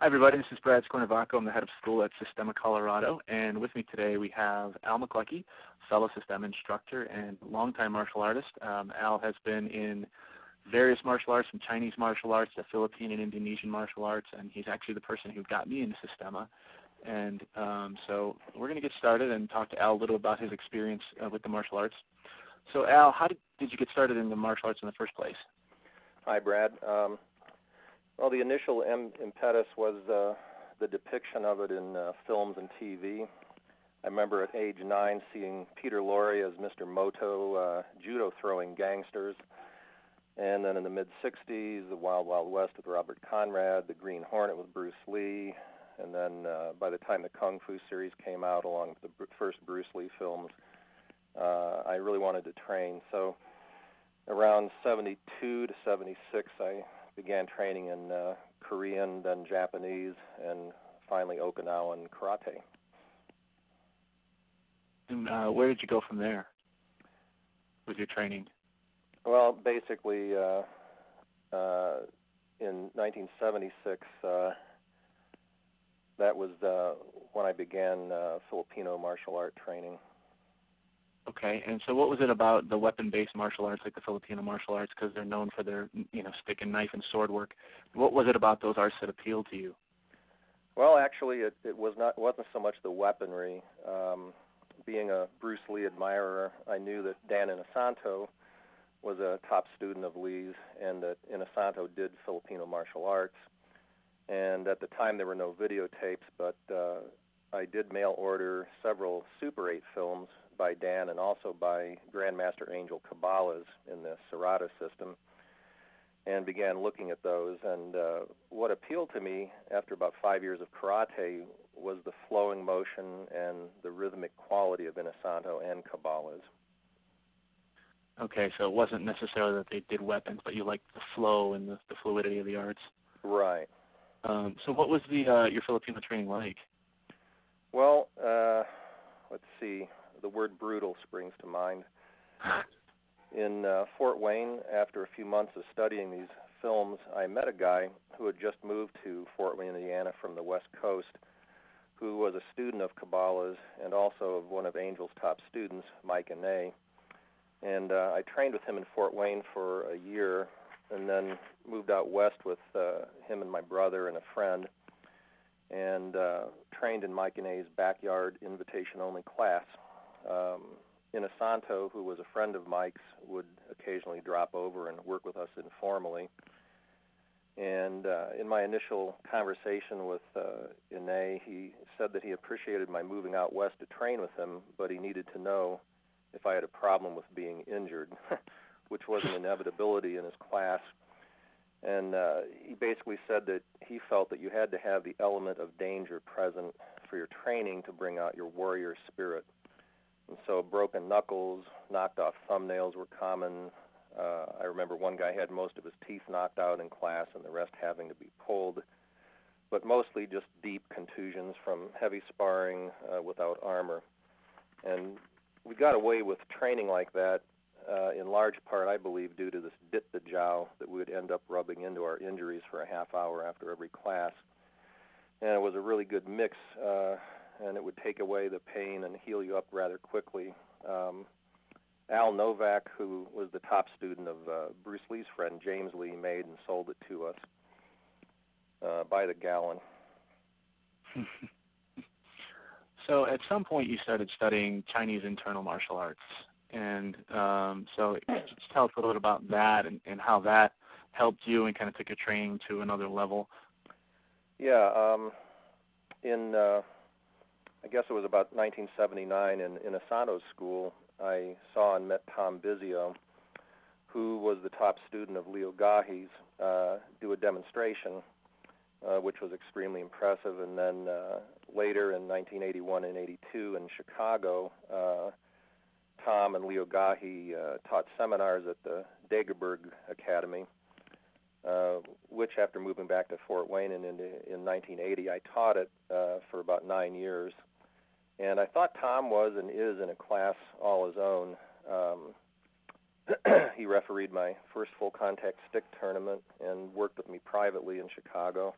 Hi, everybody. This is Brad Scornavacco. I'm the head of school at Systema Colorado, and with me today we have Al McLuckie, fellow Systema instructor and longtime martial artist. Al has been in various martial arts, from Chinese martial arts to Philippine and Indonesian martial arts, and he's actually the person who got me into Systema. And so we're going to get started and talk to Al a little about his experience with the martial arts. So, Al, how did you get started in the martial arts in the first place? Hi, Brad. Well, the initial impetus was the depiction of it in films and TV. I remember at age 9 seeing Peter Lorre as Mr. Moto judo-throwing gangsters. And then in the mid-'60s, the Wild Wild West with Robert Conrad, the Green Hornet with Bruce Lee, and then by the time the Kung Fu series came out along with the first Bruce Lee films, I really wanted to train. So around 72 to 76, I began training in Korean, then Japanese, and finally Okinawan karate. And where did you go from there with your training? Well, basically, in 1976, that was when I began Filipino martial art training. Okay, and so what was it about the weapon-based martial arts, like the Filipino martial arts, because they're known for their, stick and knife and sword work? What was it about those arts that appealed to you? Well, actually, it wasn't so much the weaponry. Being a Bruce Lee admirer, I knew that Dan Inosanto was a top student of Lee's, and that Inosanto did Filipino martial arts. And at the time, there were no videotapes, but I did mail order several Super 8 films by Dan and also by Grandmaster Angel Cabales in the Serato system, and began looking at those. And what appealed to me after about 5 years of karate was the flowing motion and the rhythmic quality of Inosanto and Cabales. Okay, so it wasn't necessarily that they did weapons, but you liked the flow and the fluidity of the arts. Right. So what was your Filipino training like? Well, let's see. The word brutal springs to mind. In Fort Wayne, after a few months of studying these films, I met a guy who had just moved to Fort Wayne, Indiana from the West Coast, who was a student of Cabales and also of one of Angel's top students, Mike Inay. And I trained with him in Fort Wayne for a year and then moved out west with him and my brother and a friend, and trained in Mike Inay's backyard invitation-only class. Inosanto, who was a friend of Mike's, would occasionally drop over and work with us informally. And in my initial conversation with Inay, he said that he appreciated my moving out west to train with him, but he needed to know if I had a problem with being injured, which was an inevitability in his class. And he basically said that he felt that you had to have the element of danger present for your training to bring out your warrior spirit. And so broken knuckles, knocked off thumbnails were common. I remember one guy had most of his teeth knocked out in class and the rest having to be pulled, but mostly just deep contusions from heavy sparring without armor. And we got away with training like that in large part, I believe, due to this dit de jow that we would end up rubbing into our injuries for a half hour after every class. And it was a really good mix, and it would take away the pain and heal you up rather quickly. Al Novak, who was the top student of Bruce Lee's friend, James Lee, made and sold it to us by the gallon. So at some point you started studying Chinese internal martial arts. And so just tell us a little bit about that and how that helped you and kind of took your training to another level. Yeah. I guess it was about 1979 in Inosanto's school, I saw and met Tom Bisio, who was the top student of Leo Gaje's, do a demonstration, which was extremely impressive. And then later in 1981 and 82 in Chicago, Tom and Leo Gaje taught seminars at the Dagerberg Academy, which after moving back to Fort Wayne in 1980, I taught it for about 9 years. And I thought Tom was and is in a class all his own. He refereed my first full-contact stick tournament and worked with me privately in Chicago.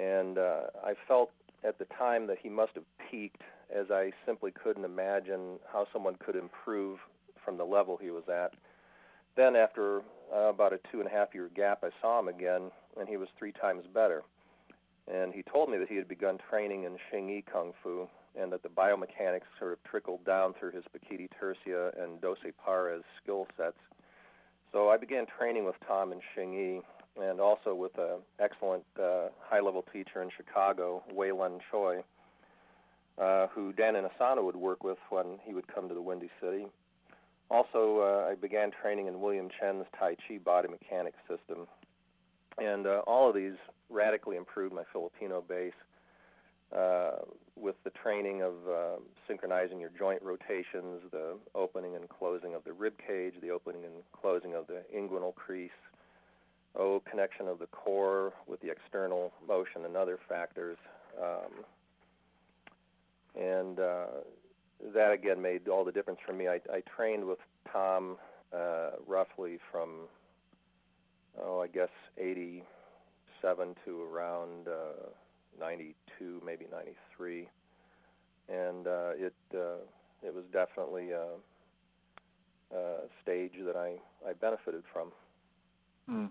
And I felt at the time that he must have peaked, as I simply couldn't imagine how someone could improve from the level he was at. Then after about a 2.5-year gap, I saw him again, and he was 3 times better. And he told me that he had begun training in Xingyi Kung Fu, and that the biomechanics sort of trickled down through his Pekiti-Tirsia and Doce Pares skill sets. So I began training with Tom in Xingyi, and also with an excellent high-level teacher in Chicago, Wei Lun Choi, who Dan Inosanto would work with when he would come to the Windy City. Also, I began training in William Chen's Tai Chi body mechanics system. And all of these radically improved my Filipino base with the training of synchronizing your joint rotations, the opening and closing of the rib cage, the opening and closing of the inguinal crease, connection of the core with the external motion and other factors. That, again, made all the difference for me. I trained with Tom roughly from, I guess, 87 to around 92, maybe 93. And it was definitely a stage that I benefited from. Mm.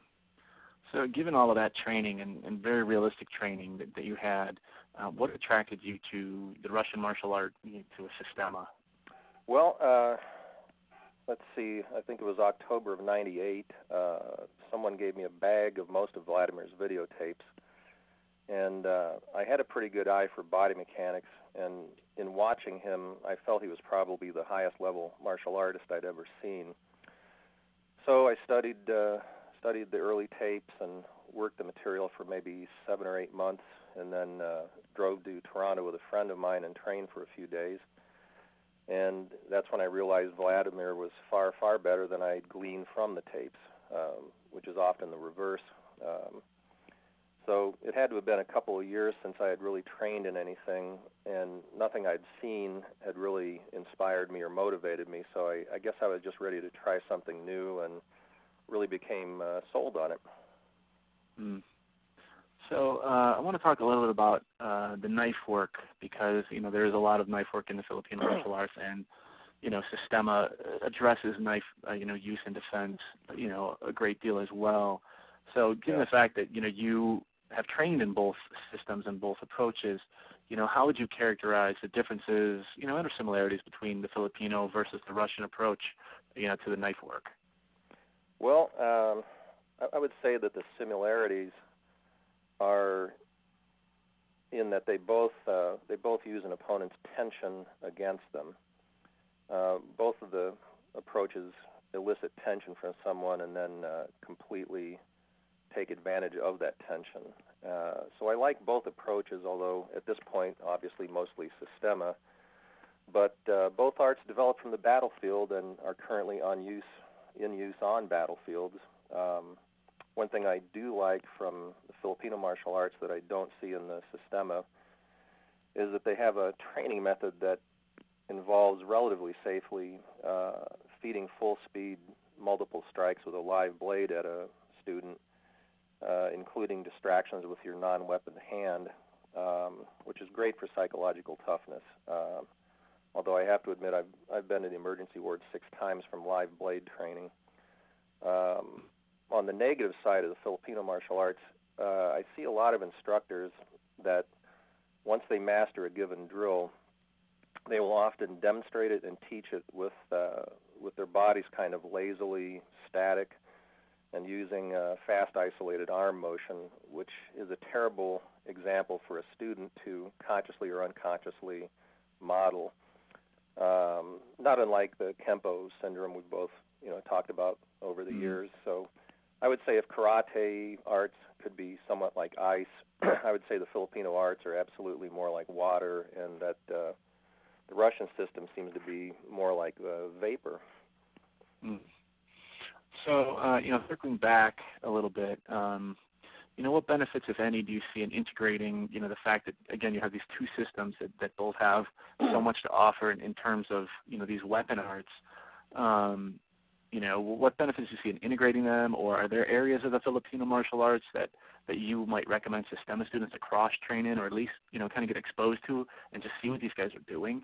So given all of that training and very realistic training that you had, what attracted you to the Russian martial art, to Systema? Well, let's see. I think it was October of 98. Someone gave me a bag of most of Vladimir's videotapes. And I had a pretty good eye for body mechanics. And in watching him, I felt he was probably the highest level martial artist I'd ever seen. So I studied the early tapes and worked the material for maybe 7 or 8 months, and then drove to Toronto with a friend of mine and trained for a few days. And that's when I realized Vladimir was far, far better than I had gleaned from the tapes, which is often the reverse. So it had to have been a couple of years since I had really trained in anything, and nothing I'd seen had really inspired me or motivated me. So I guess I was just ready to try something new and really became sold on it. Mm. So I want to talk a little bit about the knife work, because there is a lot of knife work in the Filipino martial arts, and Systema addresses knife use and defense a great deal as well. So given the fact that you have trained in both systems and both approaches, how would you characterize the differences and similarities between the Filipino versus the Russian approach to the knife work? Well, I would say that the similarities are in that they both use an opponent's tension against them. Both of the approaches elicit tension from someone and then completely take advantage of that tension. So I like both approaches, although at this point, obviously, mostly Systema. But both arts developed from the battlefield and are currently in use on battlefields. One thing I do like from the Filipino martial arts that I don't see in the Systema is that they have a training method that involves relatively safely feeding full-speed multiple strikes with a live blade at a student, including distractions with your non-weaponed hand, which is great for psychological toughness. Although I have to admit I've been in the emergency ward 6 times from live blade training. On the negative side of the Filipino martial arts, I see a lot of instructors that once they master a given drill, they will often demonstrate it and teach it with their bodies kind of lazily static and using fast isolated arm motion, which is a terrible example for a student to consciously or unconsciously model. Not unlike the Kempo syndrome we've both, talked about over the years. So I would say if karate arts could be somewhat like ice, I would say the Filipino arts are absolutely more like water, and that the Russian system seems to be more like vapor. Mm. So, circling back a little bit, what benefits, if any, do you see in integrating, the fact that, again, you have these two systems that both have so much to offer in terms of, these weapon arts? you know, what benefits do you see in integrating them, or are there areas of the Filipino martial arts that you might recommend Systema students to cross-train in, or at least, you know, kind of get exposed to and just see what these guys are doing?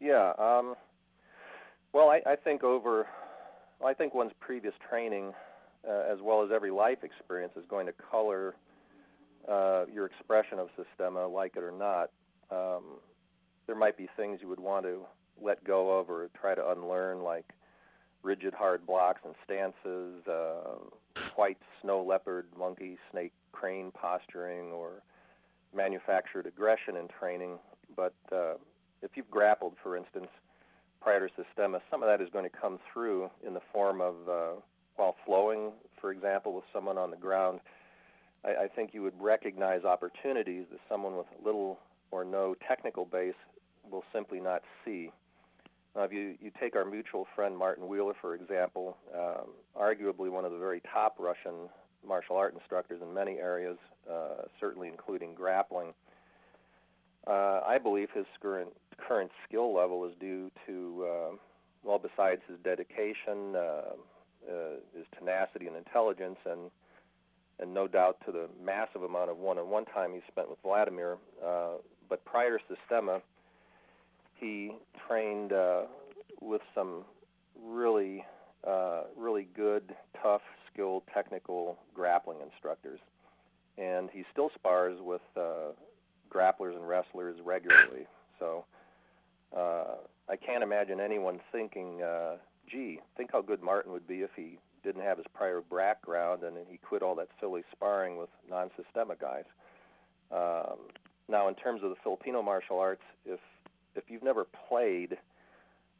Yeah. Well, I think one's previous training as well as every life experience is going to color your expression of Systema, like it or not. There might be things you would want to let go of or try to unlearn, like rigid hard blocks and stances, white snow leopard, monkey, snake, crane posturing, or manufactured aggression in training. But if you've grappled, for instance, prior to Systema, some of that is going to come through in the form of, while flowing, for example, with someone on the ground, I think you would recognize opportunities that someone with little or no technical base will simply not see. Now, if you take our mutual friend Martin Wheeler, for example, arguably one of the very top Russian martial art instructors in many areas, certainly including grappling, I believe his current skill level is due to, well, besides his dedication, his tenacity and intelligence, and no doubt to the massive amount of one-on-one time he spent with Vladimir. But prior to Systema, he trained with some really, really good, tough, skilled, technical grappling instructors. And he still spars with grapplers and wrestlers regularly. So I can't imagine anyone thinking, gee, think how good Martin would be if he didn't have his prior background and he quit all that silly sparring with non-Systema guys. Now, in terms of the Filipino martial arts, if you've never played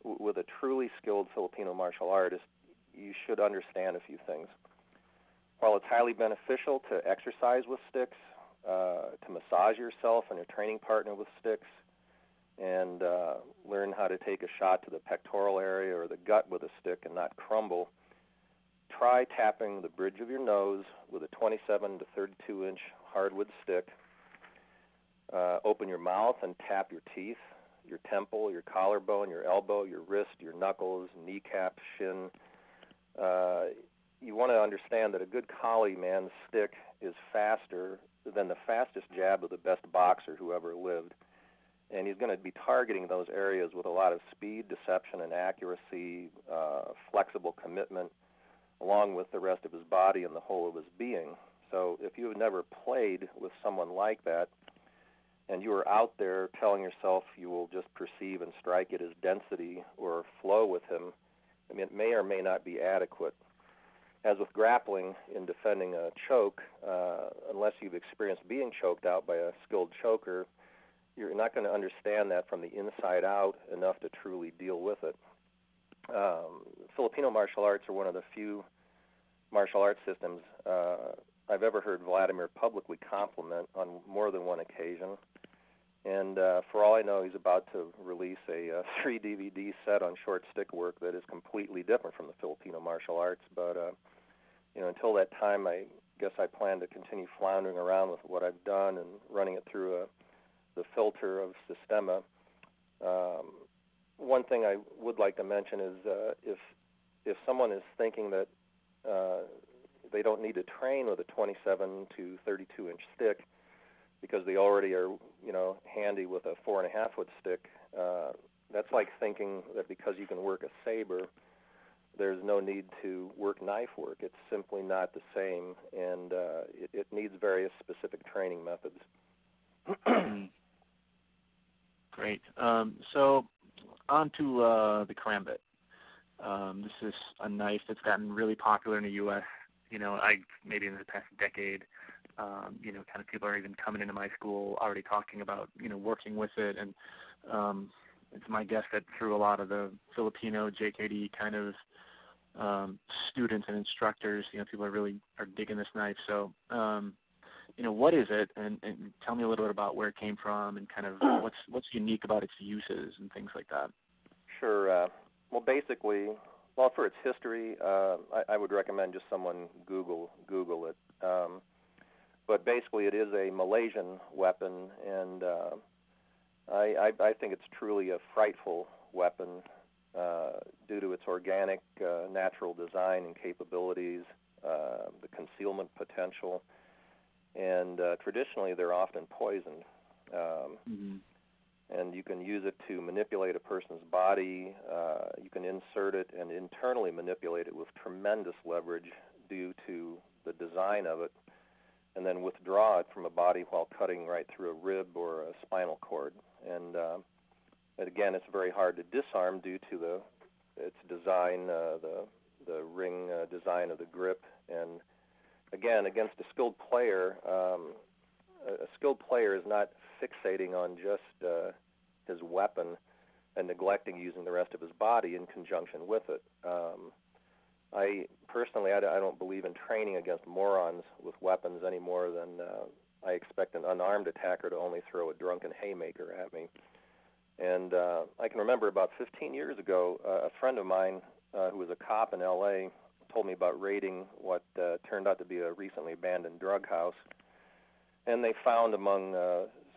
with a truly skilled Filipino martial artist, you should understand a few things. While it's highly beneficial to exercise with sticks, to massage yourself and your training partner with sticks, and learn how to take a shot to the pectoral area or the gut with a stick and not crumble, try tapping the bridge of your nose with a 27 to 32-inch hardwood stick. Open your mouth and tap your teeth, your temple, your collarbone, your elbow, your wrist, your knuckles, kneecap, shin. You want to understand that a good collie man's stick is faster than the fastest jab of the best boxer who ever lived. And he's going to be targeting those areas with a lot of speed, deception, and accuracy, flexible commitment, along with the rest of his body and the whole of his being. So if you have never played with someone like that, and you are out there telling yourself you will just perceive and strike it as density or flow with him, I mean, it may or may not be adequate. As with grappling in defending a choke, unless you've experienced being choked out by a skilled choker, you're not going to understand that from the inside out enough to truly deal with it. Filipino martial arts are one of the few martial arts systems I've ever heard Vladimir publicly compliment on more than one occasion. And for all I know, he's about to release a 3-DVD set on short stick work that is completely different from the Filipino martial arts. But, you know, until that time, I guess I plan to continue floundering around with what I've done and running it through the filter of Systema. One thing I would like to mention is if someone is thinking that they don't need to train with a 27 to 32-inch stick because they already are, you know, handy with a 4.5-foot stick, that's like thinking that because you can work a saber, there's no need to work knife work. It's simply not the same, and it needs various specific training methods. Great. So on to the karambit. This is a knife that's gotten really popular in the U.S., you know, maybe in the past decade, you know, kind of people are even coming into my school already talking about, you know, working with it. And it's my guess that through a lot of the Filipino JKD kind of students and instructors, you know, people are really digging this knife. So, you know, what is it? And tell me a little bit about where it came from and kind of what's unique about its uses and things like that. Sure. Well, basically, well, for its history, I would recommend just someone Google it. But basically, it is a Malaysian weapon, and I think it's truly a frightful weapon. due to its organic, natural design and capabilities, the concealment potential, and traditionally they're often poisoned. And you can use it to manipulate a person's body. You can insert it and internally manipulate it with tremendous leverage due to the design of it, and then withdraw it from a body while cutting right through a rib or a spinal cord. And again, it's very hard to disarm due to its design, the ring design of the grip. And again, against a skilled player, a skilled player is not fixating on just his weapon and neglecting using the rest of his body in conjunction with it. I don't believe in training against morons with weapons any more than I expect an unarmed attacker to only throw a drunken haymaker at me. And I can remember about 15 years ago, a friend of mine who was a cop in L.A. told me about raiding what turned out to be a recently abandoned drug house. And they found among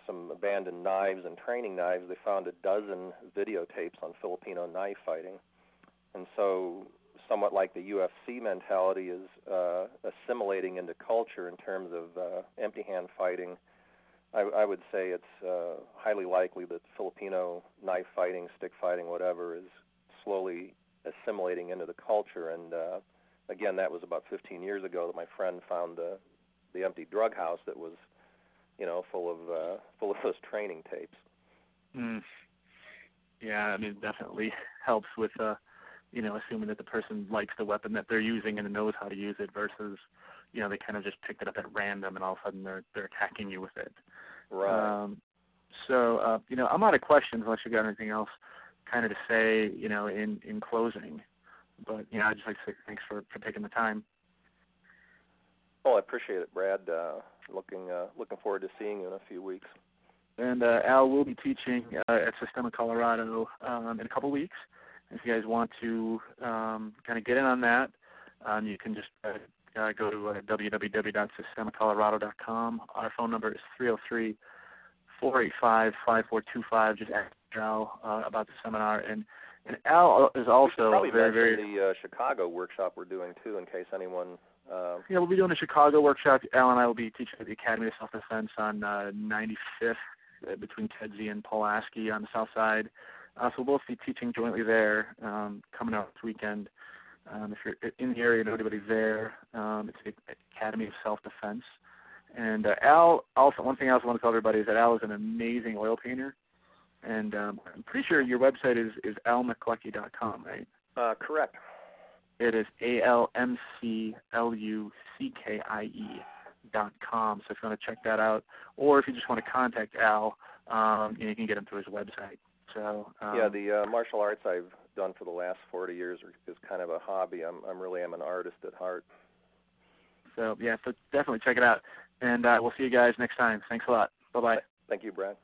some abandoned knives and training knives, they found a dozen videotapes on Filipino knife fighting. And so somewhat like the UFC mentality is assimilating into culture in terms of empty hand fighting. I would say it's highly likely that Filipino knife fighting, stick fighting, whatever, is slowly assimilating into the culture. And again, that was about 15 years ago that my friend found the empty drug house that was, full of those training tapes. Yeah, I mean, it definitely helps with, assuming that the person likes the weapon that they're using and knows how to use it versus, they kind of just picked it up at random and all of a sudden they're attacking you with it. Right. So I'm out of questions unless you got anything else kind of to say, in closing. But, I'd just like to say thanks for taking the time. Oh, I appreciate it, Brad. Looking forward to seeing you in a few weeks. And Al will be teaching at Systema Colorado in a couple weeks. If you guys want to kind of get in on that, you can just go to www.systemacolorado.com. Our phone number is 303-485-5425. Just ask Al about the seminar. And Al is also very, very... the Chicago workshop we're doing, too, in case anyone... we'll be doing a Chicago workshop. Al and I will be teaching at the Academy of Self-Defense on 95th between Tedzie and Pulaski on the south side. So we'll both be teaching jointly there coming out this weekend. If you're in the area and anybody's there, it's the Academy of Self-Defense. And Al, also, one thing I also want to tell everybody is that Al is an amazing oil painter. And I'm pretty sure your website is almcluckie.com, right? Correct. It is almcluckie.com. So if you want to check that out, or if you just want to contact Al, you can get him through his website. So the martial arts I've done for the last 40 years is kind of a hobby. I'm an artist at heart. So definitely check it out, and we'll see you guys next time. Thanks a lot. Bye bye. Thank you, Brad.